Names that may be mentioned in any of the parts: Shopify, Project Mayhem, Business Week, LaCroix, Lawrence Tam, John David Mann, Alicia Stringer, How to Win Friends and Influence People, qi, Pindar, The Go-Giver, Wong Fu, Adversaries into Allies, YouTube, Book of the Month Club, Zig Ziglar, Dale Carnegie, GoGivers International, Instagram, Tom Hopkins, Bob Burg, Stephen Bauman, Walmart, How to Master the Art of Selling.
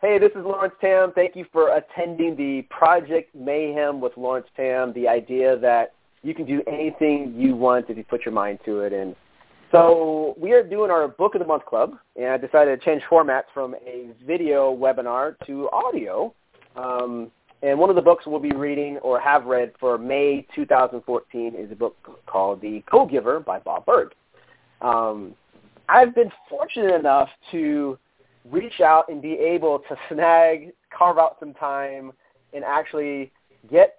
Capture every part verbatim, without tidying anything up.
Hey, this is Lawrence Tam. Thank you for attending the Project Mayhem with Lawrence Tam, the idea that you can do anything you want if you put your mind to it. And so we are doing our Book of the Month Club, and I decided to change formats from a video webinar to audio. Um, and one of the books we'll be reading or have read for May two thousand fourteen is a book called The Go-Giver by Bob Burg. Um, I've been fortunate enough to reach out and be able to snag, carve out some time, and actually get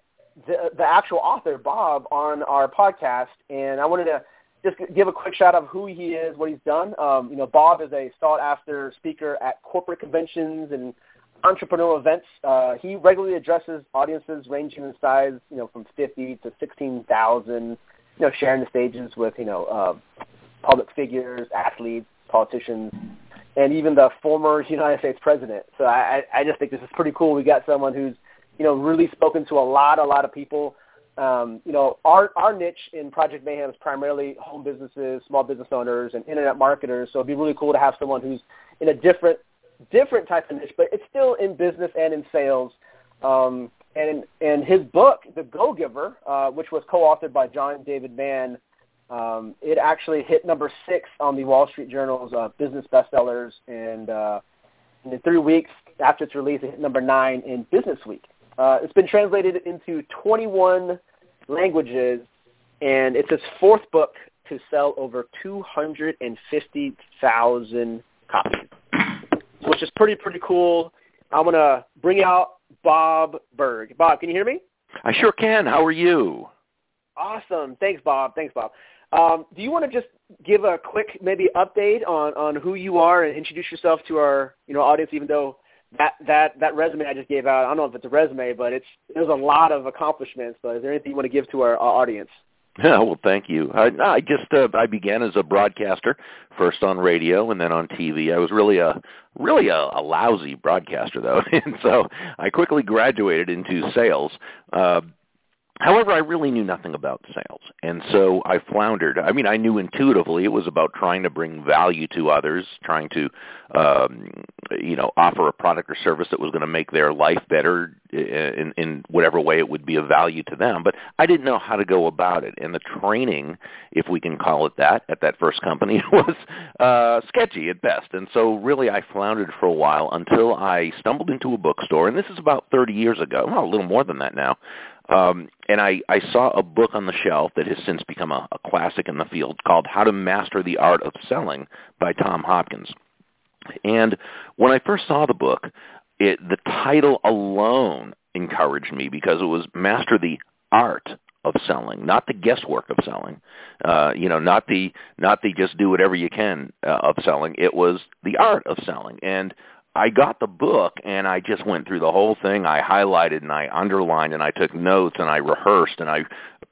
the, the actual author, Bob, on our podcast. And I wanted to just give a quick shout out of who he is, what he's done. Um, you know, Bob is a sought-after speaker at corporate conventions and entrepreneurial events. Uh, he regularly addresses audiences ranging in size, you know, from fifty to sixteen thousand, you know, sharing the stages with, you know, uh, public figures, athletes, politicians, and even the former United States president. So I, I just think this is pretty cool. We got someone who's, you know, really spoken to a lot, a lot of people. Um, you know, our our niche in Project Mayhem is primarily home businesses, small business owners, and internet marketers. So it'd be really cool to have someone who's in a different different type of niche, but it's still in business and in sales. Um, and and his book, The Go-Giver, uh, which was co-authored by John David Mann, Um, it actually hit number six on the Wall Street Journal's uh, business bestsellers, and uh, in three weeks after its release, it hit number nine in Business Week. Uh, it's been translated into twenty-one languages, and it's his fourth book to sell over two hundred fifty thousand copies, which is pretty, pretty cool. I'm going to bring out Bob Burg. Bob, can you hear me? I sure can. How are you? Awesome. Thanks, Bob. Thanks, Bob. Um, do you want to just give a quick maybe update on, on who you are and introduce yourself to our you know audience, even though that, that, that resume I just gave out, I don't know if it's a resume, but it's there's a lot of accomplishments. But is there anything you want to give to our, our audience? Yeah, well, thank you. I, I just uh, I began as a broadcaster, first on radio and then on T V. I was really a really a, a lousy broadcaster, though, and so I quickly graduated into sales. Uh, However, I really knew nothing about sales, and so I floundered. I mean, I knew intuitively it was about trying to bring value to others, trying to, um, you know, offer a product or service that was going to make their life better in, in whatever way it would be of value to them. But I didn't know how to go about it, and the training, if we can call it that, at that first company was uh, sketchy at best. And so really I floundered for a while until I stumbled into a bookstore, and this is about thirty years ago, well, a little more than that now. Um, and I, I saw a book on the shelf that has since become a, a classic in the field called How to Master the Art of Selling by Tom Hopkins. And when I first saw the book, it, the title alone encouraged me because it was Master the Art of Selling, not the guesswork of selling, uh, you know, not the not the just do whatever you can uh, of selling. It was the art of selling. And I got the book, and I just went through the whole thing. I highlighted, and I underlined, and I took notes, and I rehearsed, and I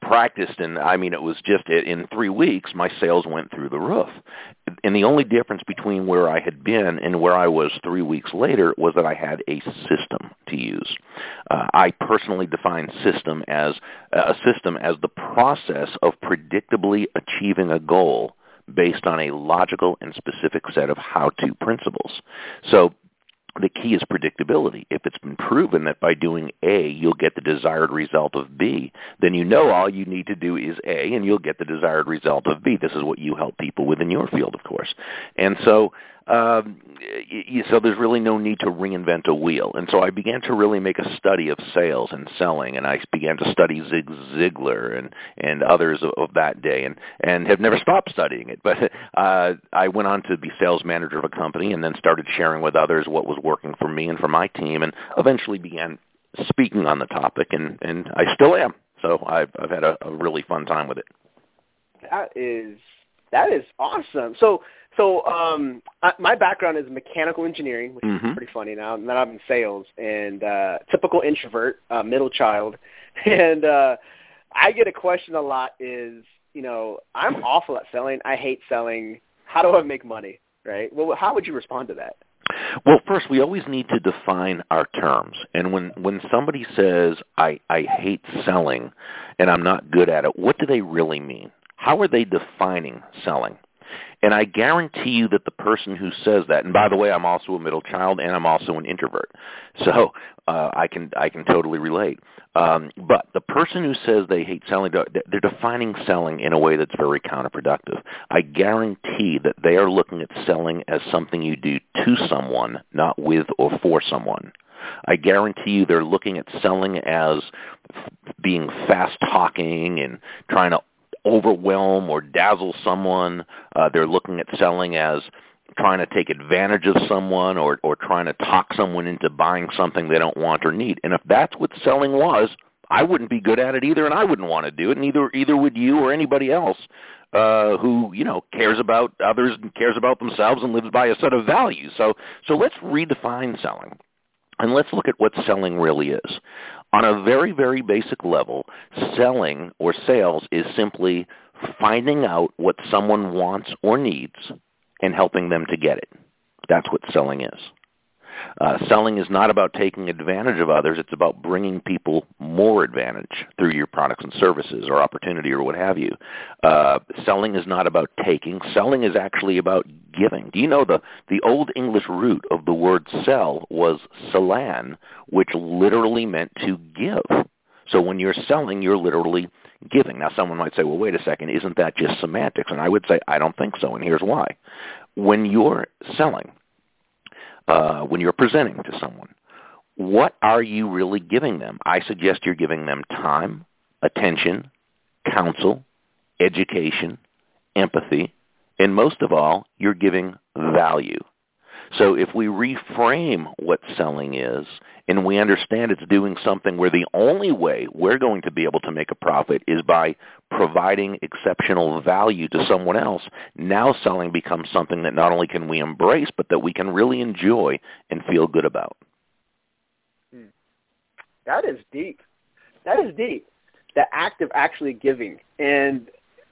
practiced. And, I mean, it was just in three weeks, my sales went through the roof. And the only difference between where I had been and where I was three weeks later was that I had a system to use. Uh, I personally define system as uh, a system as the process of predictably achieving a goal based on a logical and specific set of how-to principles. So the key is predictability. If it's been proven that by doing A, you'll get the desired result of B, then you know all you need to do is A, and you'll get the desired result of B. This is what you help people with in your field, of course. And so um, so there's really no need to reinvent a wheel. And so I began to really make a study of sales and selling, and I began to study Zig Ziglar and, and others of, of that day and, and have never stopped studying it. But uh, I went on to be sales manager of a company and then started sharing with others what was working for me and for my team, and eventually began speaking on the topic, and, and I still am. So I've, I've had a, a really fun time with it. That is that is awesome. So so um, I, my background is mechanical engineering, which mm-hmm. is pretty funny now. And then I'm in sales, and uh, typical introvert, uh, middle child, and uh, I get a question a lot is, you know, I'm awful at selling. I hate selling. How do I make money? Right? Well, how would you respond to that? Well, first, we always need to define our terms. And when, when somebody says, I, I hate selling and I'm not good at it, what do they really mean? How are they defining selling? And I guarantee you that the person who says that, and by the way, I'm also a middle child and I'm also an introvert, so uh, I can I can totally relate. Um, but the person who says they hate selling, they're defining selling in a way that's very counterproductive. I guarantee that they are looking at selling as something you do to someone, not with or for someone. I guarantee you they're looking at selling as being fast-talking and trying to overwhelm or dazzle someone. Uh, they're looking at selling as trying to take advantage of someone or, or trying to talk someone into buying something they don't want or need. And if that's what selling was, I wouldn't be good at it either, and I wouldn't want to do it, and either, either would you or anybody else uh, who, you know, cares about others and cares about themselves and lives by a set of values. So, so let's redefine selling. And let's look at what selling really is. On a very, very basic level, selling or sales is simply finding out what someone wants or needs and helping them to get it. That's what selling is. Uh, selling is not about taking advantage of others. It's about bringing people more advantage through your products and services or opportunity or what have you. Uh, selling is not about taking. Selling is actually about giving. Do you know the, the old English root of the word sell was salan, which literally meant to give. So when you're selling, you're literally giving. Now, someone might say, well, wait a second, isn't that just semantics? And I would say, I don't think so, and here's why. When you're selling, Uh, when you're presenting to someone, what are you really giving them? I suggest you're giving them time, attention, counsel, education, empathy, and most of all, you're giving value. So if we reframe what selling is and we understand it's doing something where the only way we're going to be able to make a profit is by providing exceptional value to someone else, now selling becomes something that not only can we embrace, but that we can really enjoy and feel good about. That is deep. That is deep. The act of actually giving. And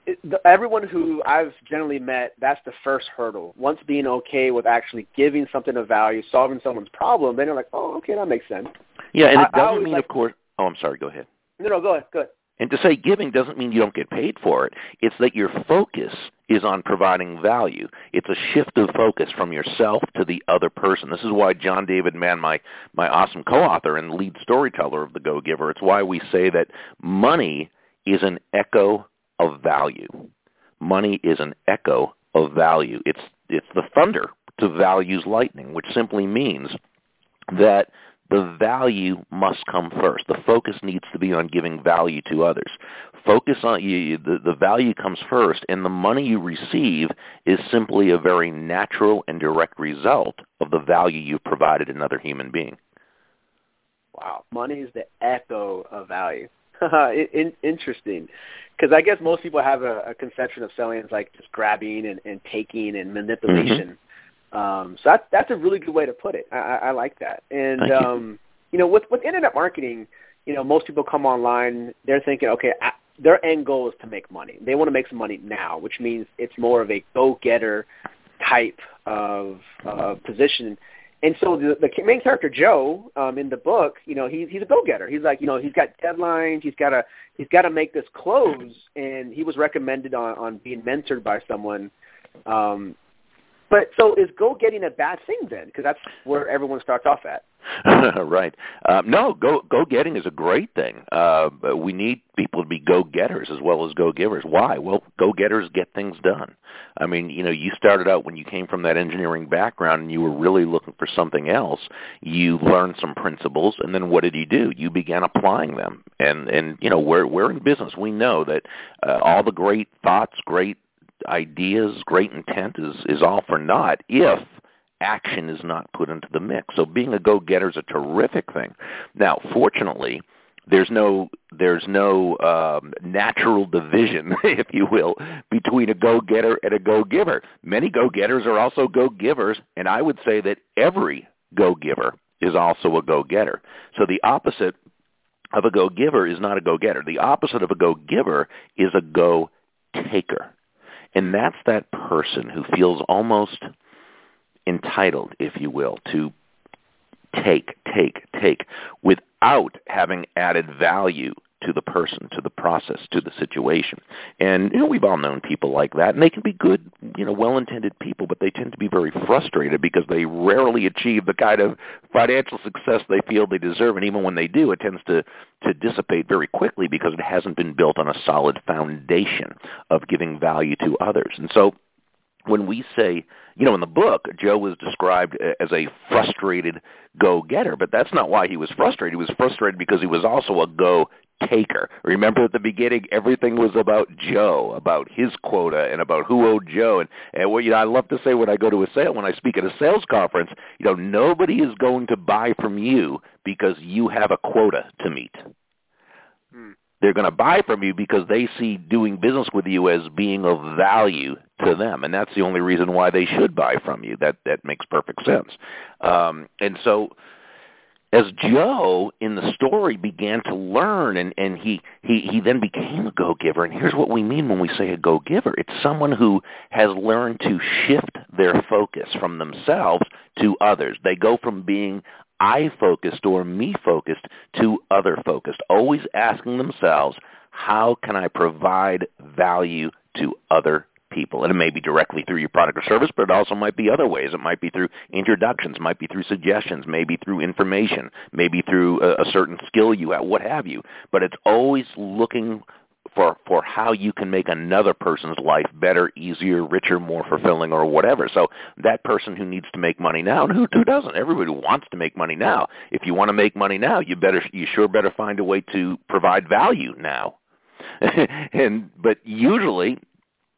it, the, everyone who I've generally met, that's the first hurdle. Once being okay with actually giving something of value, solving someone's problem, then they're like, oh, okay, that makes sense. Yeah, and I, it doesn't mean, like, of course – oh, I'm sorry. Go ahead. No, no, go ahead. Go ahead. And to say giving doesn't mean you don't get paid for it. It's that your focus is on providing value. It's a shift of focus from yourself to the other person. This is why John David Mann, my, my awesome co-author and lead storyteller of The Go-Giver, it's why we say that money is an echo of value. Money is an echo of value. It's, it's the thunder to value's lightning, which simply means that the value must come first. The focus needs to be on giving value to others. Focus on you, the, the value comes first, and the money you receive is simply a very natural and direct result of the value you've provided another human being. Wow. Money is the echo of value. In, interesting, because I guess most people have a, a conception of selling as like just grabbing and, and taking and manipulation. Mm-hmm. Um, so that, that's a really good way to put it. I, I like that. And Thank you. Um, you know, with, with internet marketing, you know, most people come online. They're thinking, okay, I, their end goal is to make money. They want to make some money now, which means it's more of a go-getter type of uh, position. And so the, the main character, Joe, um, in the book, you know, he, he's a go-getter. He's like, you know, he's got deadlines. He's got to he's got to make this close. And he was recommended on, on being mentored by someone. Um, but so is go-getting a bad thing then? Because that's where everyone starts off at. Right. Um, no, go, go-getting is a great thing. Uh, we need people to be go-getters as well as go-givers. Why? Well, go-getters get things done. I mean, you know, you started out when you came from that engineering background and you were really looking for something else. You learned some principles, and then what did you do? You began applying them. And, and you know, we're, we're in business. We know that uh, all the great thoughts, great ideas, great intent is, is all for naught if action is not put into the mix. So being a go-getter is a terrific thing. Now, fortunately, there's no there's no um, natural division, if you will, between a go-getter and a go-giver. Many go-getters are also go-givers, and I would say that every go-giver is also a go-getter. So the opposite of a go-giver is not a go-getter. The opposite of a go-giver is a go-taker. And that's that person who feels almost entitled, if you will, to take, take, take without having added value to the person, to the process, to the situation. And, you know, we've all known people like that. And they can be good, you know, well-intended people, but they tend to be very frustrated because they rarely achieve the kind of financial success they feel they deserve. And even when they do, it tends to, to dissipate very quickly because it hasn't been built on a solid foundation of giving value to others. And so when we say, you know, in the book, Joe was described as a frustrated go-getter, but that's not why he was frustrated. He was frustrated because he was also a go-taker. Remember at the beginning, everything was about Joe, about his quota, and about who owed Joe. And, and what, you know, I love to say when I go to a sale, when I speak at a sales conference, you know, nobody is going to buy from you because you have a quota to meet. Hmm. They're going to buy from you because they see doing business with you as being of value to them, and that's the only reason why they should buy from you. That that makes perfect sense. Um, and so as Joe in the story began to learn, and, and he, he, he then became a go-giver, and here's what we mean when we say a go-giver. It's someone who has learned to shift their focus from themselves to others. They go from being I-focused or me-focused to other-focused, always asking themselves, how can I provide value to other people? And it may be directly through your product or service, but it also might be other ways. It might be through introductions, might be through suggestions, maybe through information, maybe through a, a certain skill you have, what have you. But it's always looking for for how you can make another person's life better, easier, richer, more fulfilling, or whatever. So that person who needs to make money now, and who, who doesn't? Everybody wants to make money now. If you want to make money now, you better you sure better find a way to provide value now. and but usually,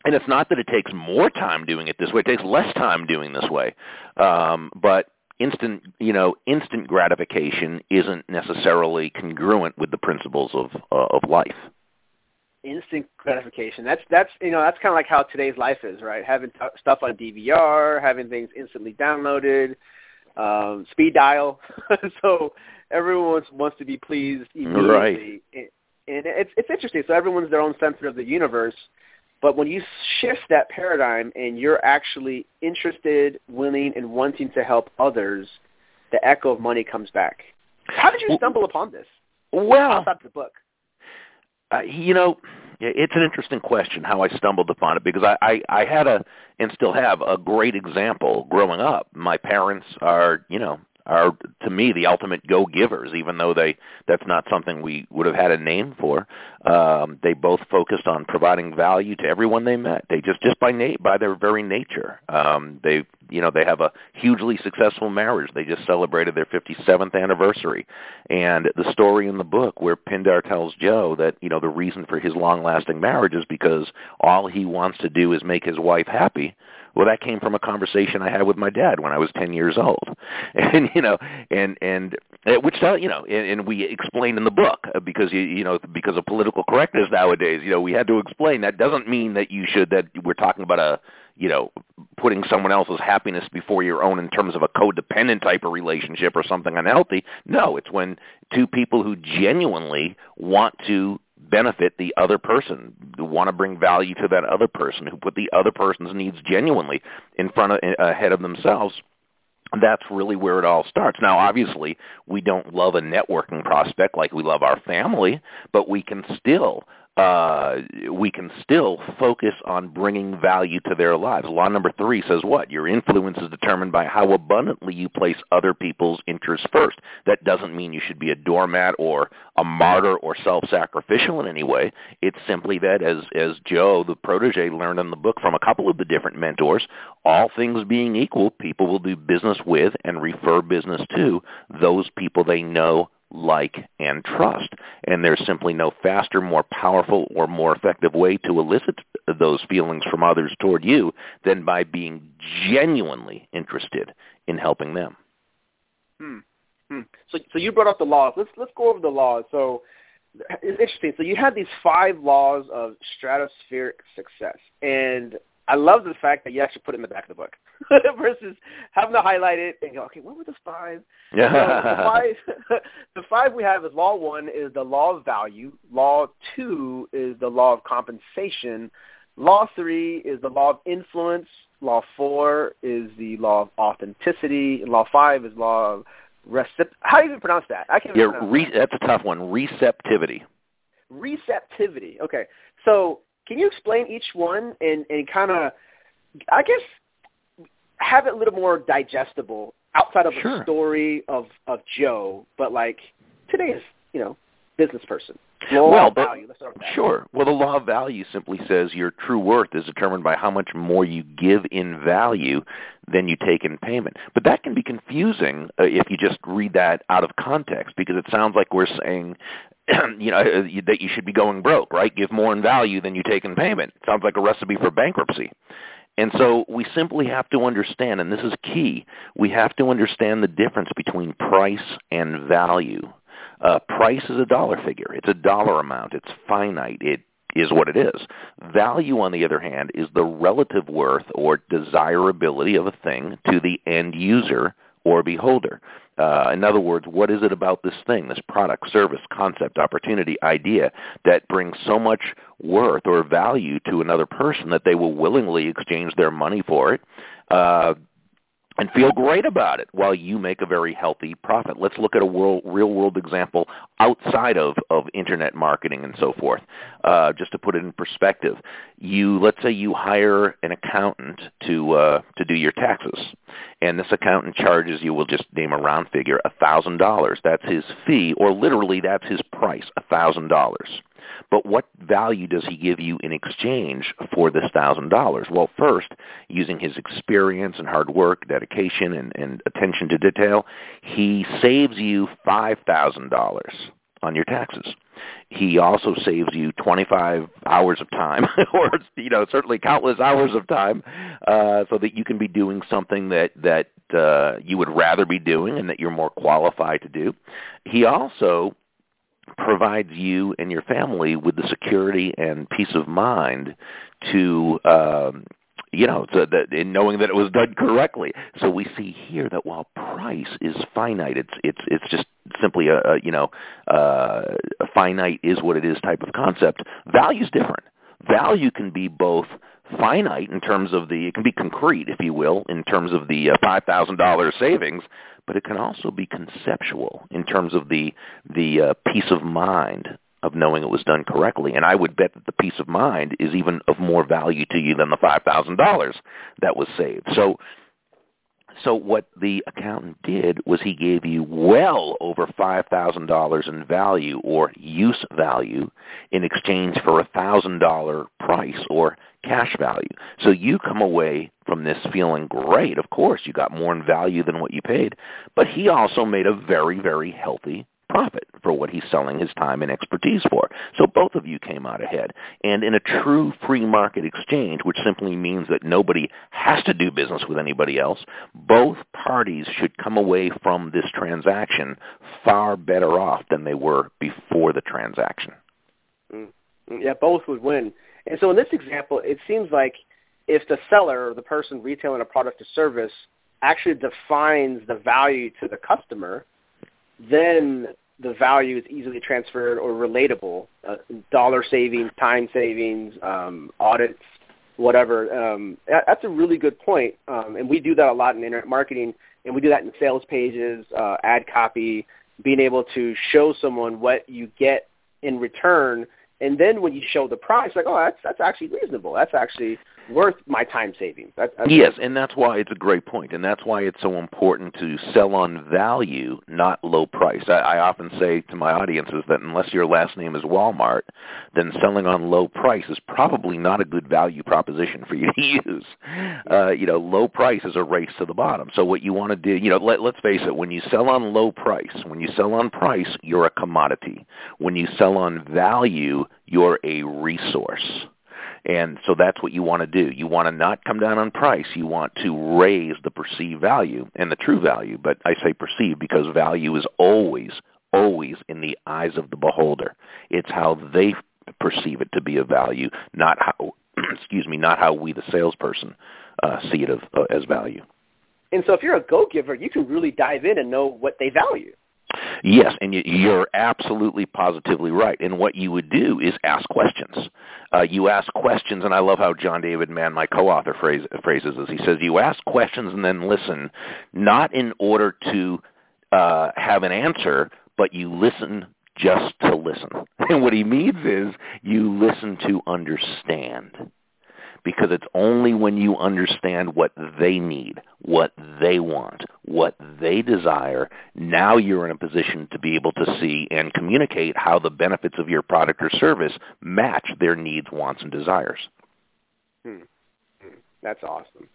and it's not that it takes more time doing it this way. It takes less time doing this way. Um, but instant, you know, instant gratification isn't necessarily congruent with the principles of uh, of life. Instant gratification. That's that's you know that's kind of like how today's life is, right? Having t- stuff on D V R, having things instantly downloaded, um, speed dial. So everyone wants to be pleased immediately, right? And it's it's interesting. So everyone's their own center of the universe, but when you shift that paradigm and you're actually interested, willing, and wanting to help others, the echo of money comes back. How did you stumble upon this? Well, outside the book. Uh, you know, it's an interesting question how I stumbled upon it, because I, I, I had a, and still have, a great example growing up. My parents are, you know, are to me the ultimate go-givers, even though they that's not something we would have had a name for. Um, they both focused on providing value to everyone they met. They just just by na- by their very nature, um, they you know they have a hugely successful marriage. They just celebrated their fifty-seventh anniversary, and the story in the book where Pindar tells Joe that you know the reason for his long-lasting marriage is because all he wants to do is make his wife happy. Well, that came from a conversation I had with my dad when I was ten years old, and you know, and and which you know, and, and we explained in the book because you, you know because of political correctness nowadays, you know, we had to explain that doesn't mean that you should that we're talking about a you know putting someone else's happiness before your own in terms of a codependent type of relationship or something unhealthy. No, it's when two people who genuinely want to benefit the other person, want to bring value to that other person, who put the other person's needs genuinely in front of, ahead of themselves. That's really where it all starts. Now, obviously, we don't love a networking prospect like we love our family, but we can still uh, we can still focus on bringing value to their lives. Law number three says what? Your influence is determined by how abundantly you place other people's interests first. That doesn't mean you should be a doormat or a martyr or self-sacrificial in any way. It's simply that, as as Joe, the protege, learned in the book from a couple of the different mentors, all things being equal, people will do business with and refer business to those people they know, like, and trust. And there's simply no faster, more powerful, or more effective way to elicit those feelings from others toward you than by being genuinely interested in helping them. Hmm. hmm. So, so you brought up the laws. Let's let's go over the laws. So it's interesting. So you had these five laws of stratospheric success, and I love the fact that you actually put it in the back of the book versus having to highlight it and go, okay, what were the five? Yeah. So the five, the five we have is law one is the law of value. Law two is the law of compensation. Law three is the law of influence. Law four is the law of authenticity. Law five is law of recep- – how do you even pronounce that? I can't yeah, re- that. That's a tough one, receptivity. receptivity. Okay. So can you explain each one and, and kind of, I guess, have it a little more digestible outside of sure. the story of, of Joe, but like today is, you know, business person. Law well, of value. Let's start with that. Sure. Well, the law of value simply says your true worth is determined by how much more you give in value than you take in payment. But that can be confusing uh, if you just read that out of context, because it sounds like we're saying you know, that you should be going broke, right? Give more in value than you take in payment. It sounds like a recipe for bankruptcy. And so we simply have to understand, and this is key, we have to understand the difference between price and value. Uh, price is a dollar figure. It's a dollar amount. It's finite. It is what it is. Value, on the other hand, is the relative worth or desirability of a thing to the end user or beholder. Uh, in other words, what is it about this thing, this product, service, concept, opportunity, idea that brings so much worth or value to another person that they will willingly exchange their money for it? Uh, and feel great about it while you make a very healthy profit. Let's look at a world, real-world example outside of, of internet marketing and so forth, uh, just to put it in perspective. You, let's say you hire an accountant to uh, to do your taxes, and this accountant charges you, we'll just name a round figure, one thousand dollars. That's his fee, or literally that's his price, one thousand dollars. But what value does he give you in exchange for this one thousand dollars? Well, first, using his experience and hard work, dedication, and, and attention to detail, he saves you five thousand dollars on your taxes. He also saves you twenty-five hours of time, or you know, certainly countless hours of time, uh, so that you can be doing something that, that uh, you would rather be doing and that you're more qualified to do. He also provides you and your family with the security and peace of mind to, um, you know, to, that, in knowing that it was done correctly. So we see here that while price is finite, it's it's it's just simply a, a you know uh, a finite is what it is type of concept. Value is different. Value can be both finite in terms of the, it can be concrete, if you will, in terms of the five thousand dollars savings, but it can also be conceptual in terms of the the uh, peace of mind of knowing it was done correctly. And I would bet that the peace of mind is even of more value to you than the five thousand dollars that was saved. So, so what the accountant did was he gave you well over five thousand dollars in value or use value in exchange for a one thousand dollars price or cash value. So you come away from this feeling great. Of course, you got more in value than what you paid, but he also made a very, very healthy profit for what he's selling his time and expertise for. So both of you came out ahead. And in a true free market exchange, which simply means that nobody has to do business with anybody else, both parties should come away from this transaction far better off than they were before the transaction. Yeah, both would win. And so in this example, it seems like if the seller or the person retailing a product or service actually defines the value to the customer, then the value is easily transferred or relatable, uh, dollar savings, time savings, um, audits, whatever. Um, that, that's a really good point. Um, and we do that a lot in internet marketing, and we do that in sales pages, uh, ad copy, being able to show someone what you get in return. And then when you show the price, like, oh, that's that's actually reasonable. That's actually worth my time savings. That, yes, and that's why it's a great point, and that's why it's so important to sell on value, not low price. I, I often say to my audiences that unless your last name is Walmart, then selling on low price is probably not a good value proposition for you to use. Uh, you know, low price is a race to the bottom. So what you want to do, you know, let, let's face it, when you sell on low price, when you sell on price, you're a commodity. When you sell on value, you're a resource. And so that's what you want to do. You want to not come down on price. You want to raise the perceived value and the true value. But I say perceived because value is always, always in the eyes of the beholder. It's how they perceive it to be of value, not how, excuse me, not how we, the salesperson, uh, see it of, uh, as value. And so if you're a go-giver, you can really dive in and know what they value. Yes, and you're absolutely positively right. And what you would do is ask questions. Uh, you ask questions, and I love how John David Mann, my co-author, phrase, phrases this. He says, you ask questions and then listen, not in order to uh, have an answer, but you listen just to listen. And what he means is you listen to understand, because it's only when you understand what they need, what they want, what they desire, now you're in a position to be able to see and communicate how the benefits of your product or service match their needs, wants, and desires. Hmm. That's awesome.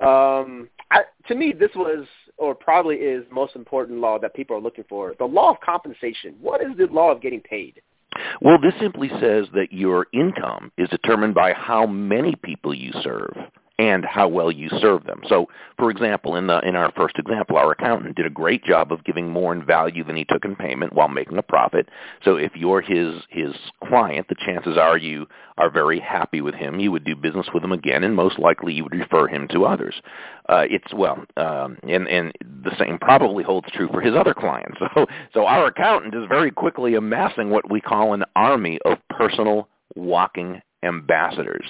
Um, I, to me, this was, or probably is, the most important law that people are looking for, the law of compensation. What is the law of getting paid? Well, this simply says that your income is determined by how many people you serve and how well you serve them. So, for example, in the in our first example, our accountant did a great job of giving more in value than he took in payment while making a profit. So if you're his his client, the chances are you are very happy with him. You would do business with him again, and most likely you would refer him to others. Uh, it's, well, um, and, and the same probably holds true for his other clients. So, so our accountant is very quickly amassing what we call an army of personal walking ambassadors.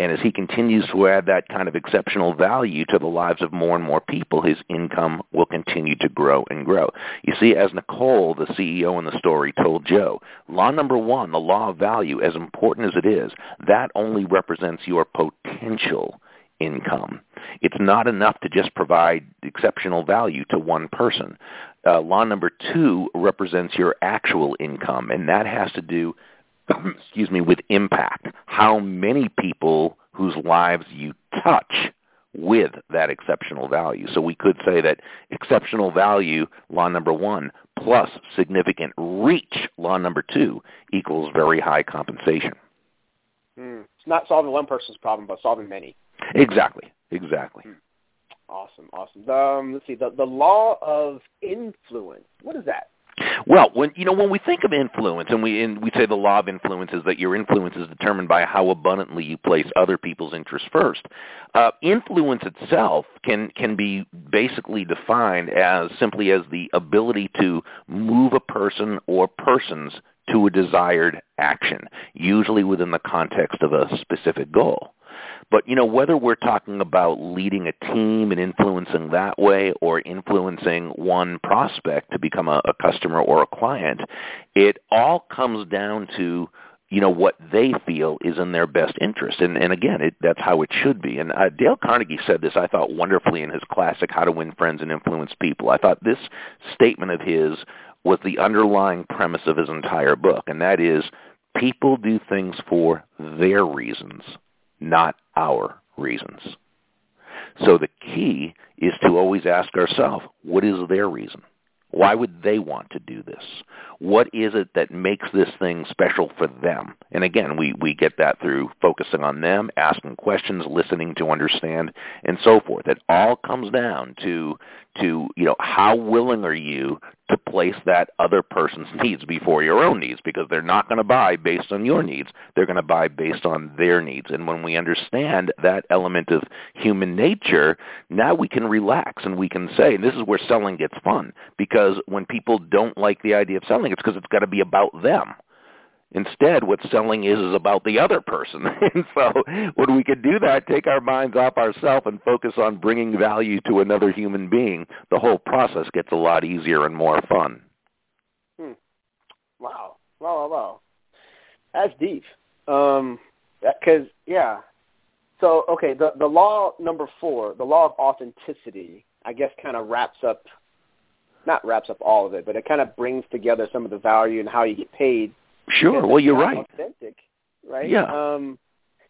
And as he continues to add that kind of exceptional value to the lives of more and more people, his income will continue to grow and grow. You see, as Nicole, the C E O in the story, told Joe, law number one, the law of value, as important as it is, that only represents your potential income. It's not enough to just provide exceptional value to one person. Uh, law number two represents your actual income, and that has to do excuse me, with impact, how many people whose lives you touch with that exceptional value. So we could say that exceptional value, law number one, plus significant reach, law number two, equals very high compensation. Mm. It's not solving one person's problem, but solving many. Exactly, exactly. Mm. Awesome, awesome. Um, let's see, the, the law of influence, what is that? Well, when you know when we think of influence, and we and we say the law of influence is that your influence is determined by how abundantly you place other people's interests first. Uh, influence itself can can be basically defined as simply as the ability to move a person or persons to a desired action, usually within the context of a specific goal. But, you know, whether we're talking about leading a team and influencing that way or influencing one prospect to become a, a customer or a client, it all comes down to, you know, what they feel is in their best interest. And, and again, it, that's how it should be. And uh, Dale Carnegie said this, I thought, wonderfully in his classic, How to Win Friends and Influence People. I thought this statement of his was the underlying premise of his entire book, and that is people do things for their reasons, not our reasons. So the key is to always ask ourselves, what is their reason? Why would they want to do this? What is it that makes this thing special for them? And again, we, we get that through focusing on them, asking questions, listening to understand, and so forth. It all comes down to, to you know, how willing are you to place that other person's needs before your own needs, because they're not going to buy based on your needs. They're going to buy based on their needs. And when we understand that element of human nature, now we can relax and we can say, and this is where selling gets fun, because when people don't like the idea of selling, it's because it's got to be about them. Instead, what selling is is about the other person. And so when we can do that, take our minds off ourselves and focus on bringing value to another human being, the whole process gets a lot easier and more fun. Hmm. Wow. Wow, wow, wow. That's deep. Um, because, yeah. So, okay, the, the law number four, the law of authenticity, I guess kind of wraps up, not wraps up all of it, but it kind of brings together some of the value and how you get paid. Sure. Well, you're right. Authentic, right? Yeah. Um,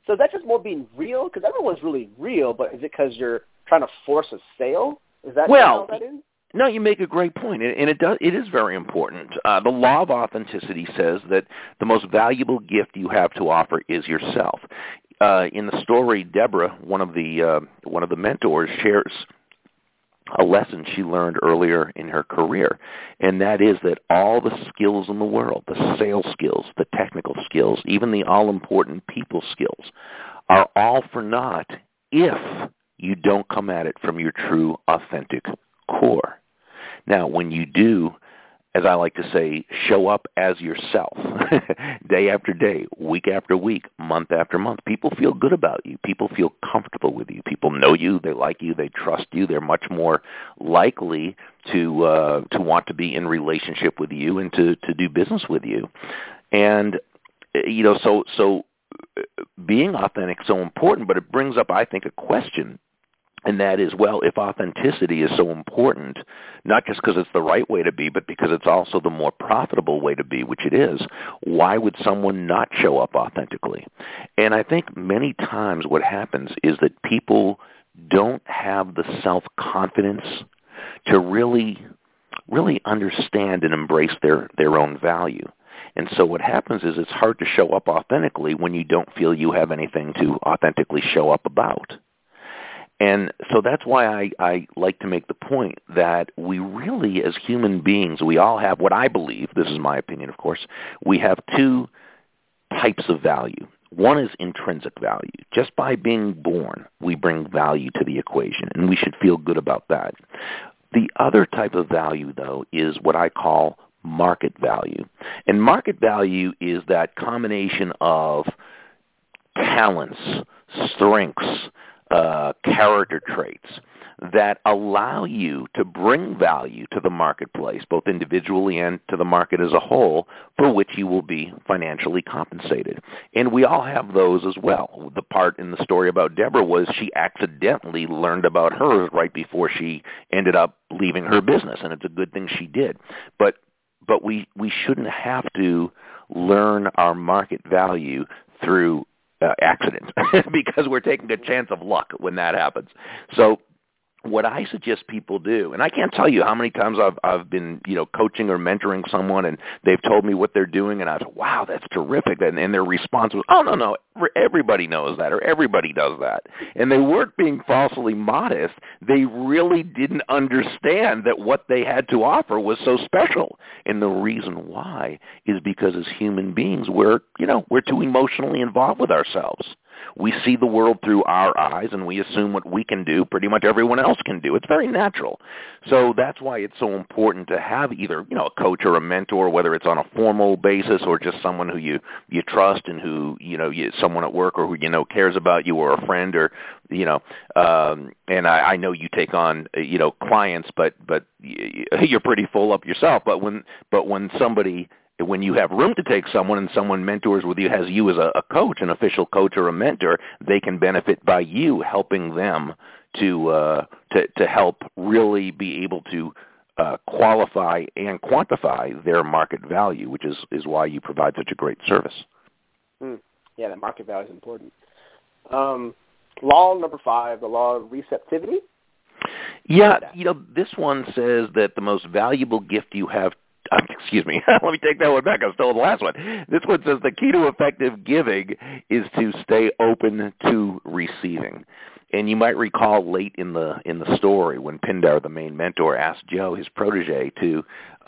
so is that just more being real? Because everyone's really real, but is it because you're trying to force a sale? Is that well, that is? No, you make a great point, and it does. It is very important. Uh, the law of authenticity says that the most valuable gift you have to offer is yourself. Uh, in the story, Deborah, one of the uh, one of the mentors, shares a lesson she learned earlier in her career, and that is that all the skills in the world, the sales skills, the technical skills, even the all-important people skills, are all for naught if you don't come at it from your true, authentic core. Now, when you do, as I like to say, show up as yourself day after day, week after week, month after month. People feel good about you. People feel comfortable with you. People know you. They like you. They trust you. They're much more likely to uh, to want to be in relationship with you and to, to do business with you. And, you know, so so being authentic is so important, but it brings up, I think, a question. And that is, well, if authenticity is so important, not just because it's the right way to be, but because it's also the more profitable way to be, which it is, why would someone not show up authentically? And I think many times what happens is that people don't have the self-confidence to really, really understand and embrace their, their own value. And so what happens is it's hard to show up authentically when you don't feel you have anything to authentically show up about. And so that's why I, I like to make the point that we really, as human beings, we all have what I believe, this is my opinion, of course, we have two types of value. One is intrinsic value. Just by being born, we bring value to the equation, and we should feel good about that. The other type of value, though, is what I call market value. And market value is that combination of talents, strengths, Uh, character traits that allow you to bring value to the marketplace, both individually and to the market as a whole, for which you will be financially compensated. And we all have those as well. The part in the story about Deborah was she accidentally learned about hers right before she ended up leaving her business, and it's a good thing she did. But but we, we shouldn't have to learn our market value through Uh, accident because we're taking a chance of luck when that happens. So what I suggest people do, and I can't tell you how many times I've I've been, you know, coaching or mentoring someone and they've told me what they're doing and I was, wow, that's terrific. And, and their response was, oh, no, no, everybody knows that or everybody does that. And they weren't being falsely modest. They really didn't understand that what they had to offer was so special. And the reason why is because as human beings, we're, you know, we're too emotionally involved with ourselves. We see the world through our eyes, and we assume what we can do, pretty much everyone else can do. It's very natural. So that's why it's so important to have either, you know, a coach or a mentor, whether it's on a formal basis or just someone who you, you trust and who, you know, you, someone at work or who you know cares about you or a friend or, you know, um, and I, I know you take on, you know, clients, but but you're pretty full up yourself. But when but when somebody When you have room to take someone and someone mentors with you, has you as a, a coach, an official coach or a mentor, they can benefit by you helping them to uh, to, to help really be able to uh, qualify and quantify their market value, which is, is why you provide such a great service. Mm. Yeah, that market value is important. Um, law number five, the law of receptivity. Yeah, you know, this one says that the most valuable gift you have Um, excuse me. Let me take that one back. I'm still on the last one. This one says the key to effective giving is to stay open to receiving. And you might recall late in the in the story when Pindar, the main mentor, asked Joe, his protege, to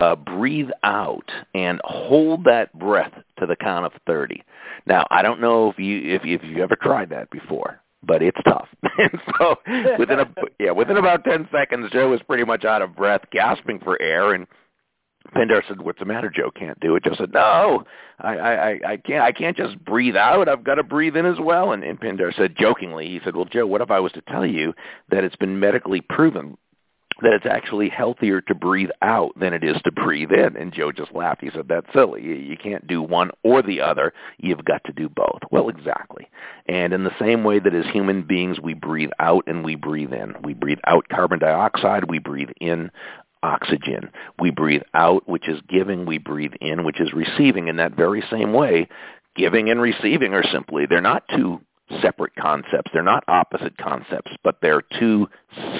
uh, breathe out and hold that breath to the count of thirty. Now, I don't know if you if, if you've ever tried that before, but it's tough. And so within a yeah within about ten seconds, Joe was pretty much out of breath, gasping for air, and Pindar said, "What's the matter, Joe? Can't do it." Joe said, "No, I, I, I can't. I can't just breathe out. I've got to breathe in as well." And, and Pindar said, jokingly, he said, "Well, Joe, what if I was to tell you that it's been medically proven that it's actually healthier to breathe out than it is to breathe in?" And Joe just laughed. He said, "That's silly. You can't do one or the other. You've got to do both." Well, exactly. And in the same way that as human beings, we breathe out and we breathe in. We breathe out carbon dioxide. We breathe in oxygen. We breathe out, which is giving. We breathe in, which is receiving. In that very same way, giving and receiving are simply, they're not two separate concepts. They're not opposite concepts, but they're two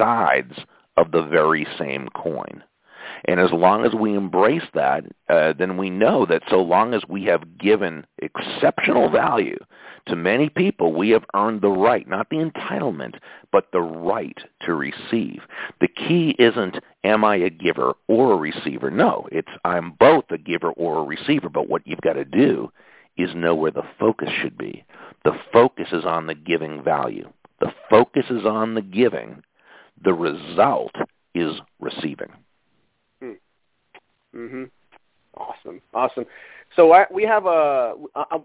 sides of the very same coin. And as long as we embrace that, uh, then we know that so long as we have given exceptional value to many people, we have earned the right, not the entitlement, but the right to receive. The key isn't, am I a giver or a receiver? No, it's I'm both a giver or a receiver, but what you've got to do is know where the focus should be. The focus is on the giving value. The focus is on the giving. The result is receiving. Mm-hmm. Awesome, awesome. So I, we have a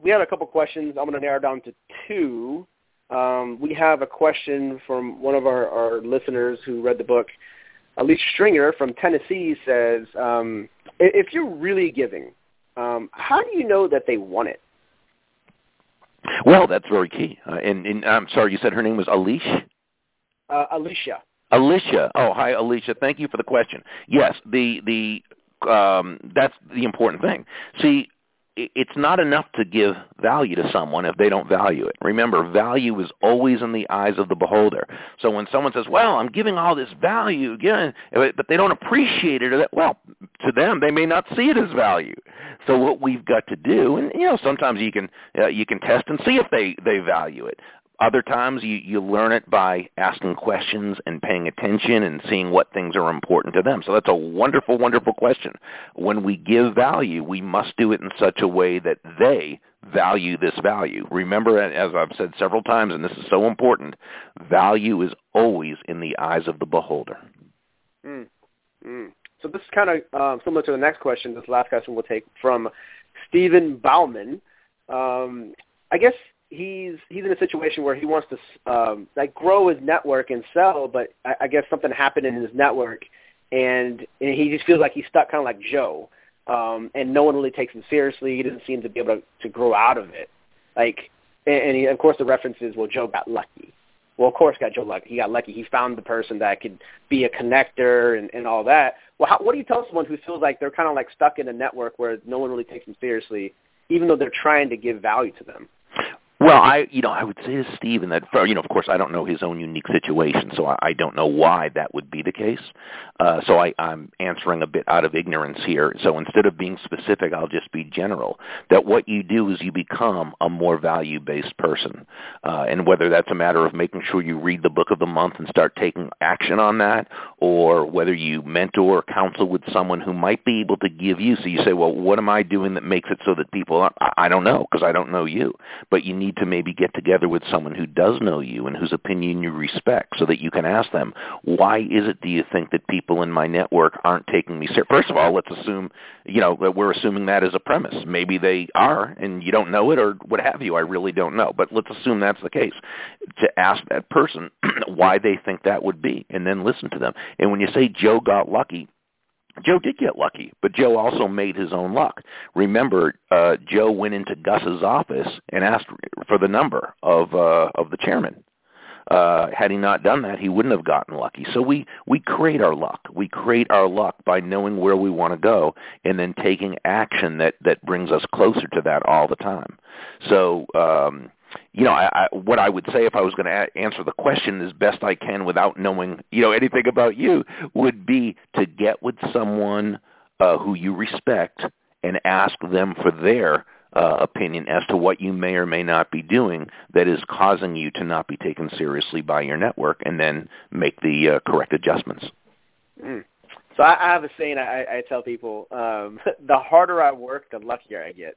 we had a couple questions. I'm going to narrow down to two. Um, we have a question from one of our, our listeners who read the book. Alicia Stringer from Tennessee says, um, if you're really giving, um, how do you know that they want it? Well, that's very key. Uh, and, and I'm sorry, you said her name was Alicia? Uh, Alicia. Alicia. Oh, hi, Alicia. Thank you for the question. Yes, the the um, that's the important thing. See, it's not enough to give value to someone if they don't value it. Remember, value is always in the eyes of the beholder. So when someone says, well, I'm giving all this value, again, but they don't appreciate it, or that, well, to them, they may not see it as value. So what we've got to do, and you know, sometimes you can uh, you can test and see if they, they value it. Other times you, you learn it by asking questions and paying attention and seeing what things are important to them. So that's a wonderful, wonderful question. When we give value, we must do it in such a way that they value this value. Remember, as I've said several times, and this is so important, value is always in the eyes of the beholder. Mm. Mm. So this is kind of uh, similar to the next question. This last question we'll take from Stephen Bauman. Um, I guess... He's he's in a situation where he wants to um, like grow his network and sell, but I, I guess something happened in his network, and, and he just feels like he's stuck, kind of like Joe, um, and no one really takes him seriously. He doesn't seem to be able to, to grow out of it. Like, and, and he, of course, the reference is, well, Joe got lucky. Well, of course, got Joe lucky. He got lucky. He found the person that could be a connector and, and all that. Well, how, what do you tell someone who feels like they're kind of like stuck in a network where no one really takes them seriously, even though they're trying to give value to them? Well, I, you know, I would say to Stephen that, you know, of course, I don't know his own unique situation, so I, I don't know why that would be the case. Uh, so I, I'm answering a bit out of ignorance here. So instead of being specific, I'll just be general. That what you do is you become a more value-based person, uh, and whether that's a matter of making sure you read the book of the month and start taking action on that, or whether you mentor or counsel with someone who might be able to give you. So you say, well, what am I doing that makes it so that people are, I, I don't know because I don't know you, but you need to maybe get together with someone who does know you and whose opinion you respect so that you can ask them, why is it do you think that people in my network aren't taking me seriously? First of all, let's assume, you know, we're assuming that as a premise. Maybe they are and you don't know it or what have you. I really don't know. But let's assume that's the case. To ask that person why they think that would be and then listen to them. And when you say Joe got lucky, Joe did get lucky, but Joe also made his own luck. Remember, uh, Joe went into Gus's office and asked for the number of uh, of the chairman. Uh, had he not done that, he wouldn't have gotten lucky. So we, we create our luck. We create our luck by knowing where we want to go and then taking action that, that brings us closer to that all the time. So... Um, You know, I, I, what I would say if I was going to a- answer the question as best I can without knowing, you know, anything about you would be to get with someone uh, who you respect and ask them for their uh, opinion as to what you may or may not be doing that is causing you to not be taken seriously by your network and then make the uh, correct adjustments. Mm. So I, I have a saying I, I tell people, um, the harder I work, the luckier I get.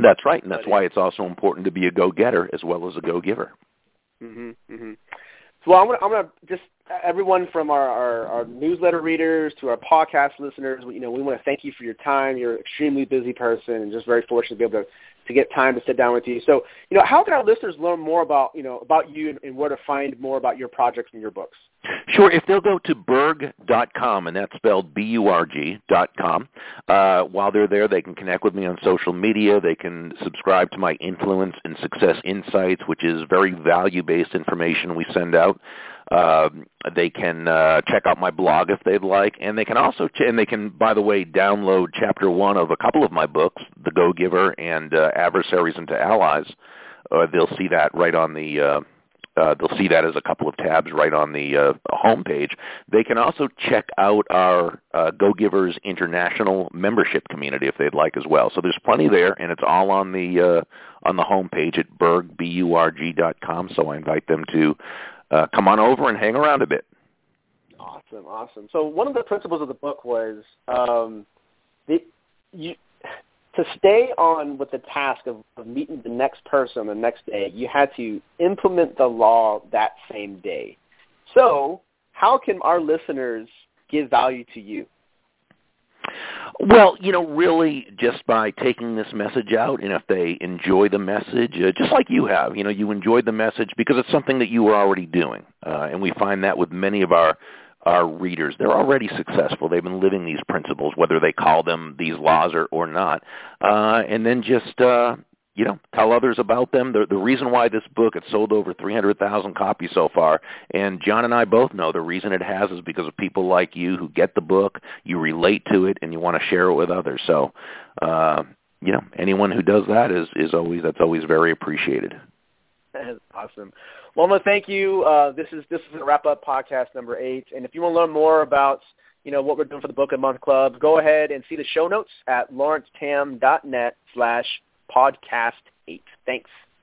That's right, and that's why it's also important to be a go-getter as well as a go-giver. Mm-hmm, mm-hmm. So well, I'm going to I'm gonna just, everyone from our, our, our newsletter readers to our podcast listeners, you know, we want to thank you for your time. You're an extremely busy person and just very fortunate to be able to, to get time to sit down with you. So, you know, how can our listeners learn more about, you know, about you and, and where to find more about your projects and your books? Sure. If they'll go to burg dot com, and that's spelled B U R G dot com, uh, while they're there, they can connect with me on social media. They can subscribe to my Influence and Success Insights, which is very value-based information we send out. Uh, they can uh, check out my blog if they'd like, and they can also, ch- and they can, by the way, download chapter one of a couple of my books, The Go-Giver and uh, Adversaries into Allies. Uh, they'll see that right on the... Uh, Uh, they'll see that as a couple of tabs right on the uh, homepage. They can also check out our uh, GoGivers International membership community if they'd like as well. So there's plenty there, and it's all on the uh, on the homepage at burg dot com. So I invite them to uh, come on over and hang around a bit. Awesome, awesome. So one of the principles of the book was um, the, you, to stay on with the task of, of meeting the next person the next day, you had to implement the law that same day. So how can our listeners give value to you? Well, you know, really just by taking this message out, and if they enjoy the message, uh, just like you have, you know, you enjoyed the message because it's something that you were already doing. Uh, and we find that with many of our our readers. They're already successful. They've been living these principles, whether they call them these laws or, or not. Uh, and then just... Uh, You know, tell others about them. The, the reason why this book, it's sold over three hundred thousand copies so far, and John and I both know the reason it has is because of people like you who get the book, you relate to it, and you want to share it with others. So, uh, you know, anyone who does that is, is always, that's always very appreciated. That is awesome. Well, no, thank you. Uh, this is this is a wrap-up podcast number eight, and if you want to learn more about, you know, what we're doing for the Book of the Month Club, go ahead and see the show notes at lawrence tam dot net slash podcast eight. Thanks.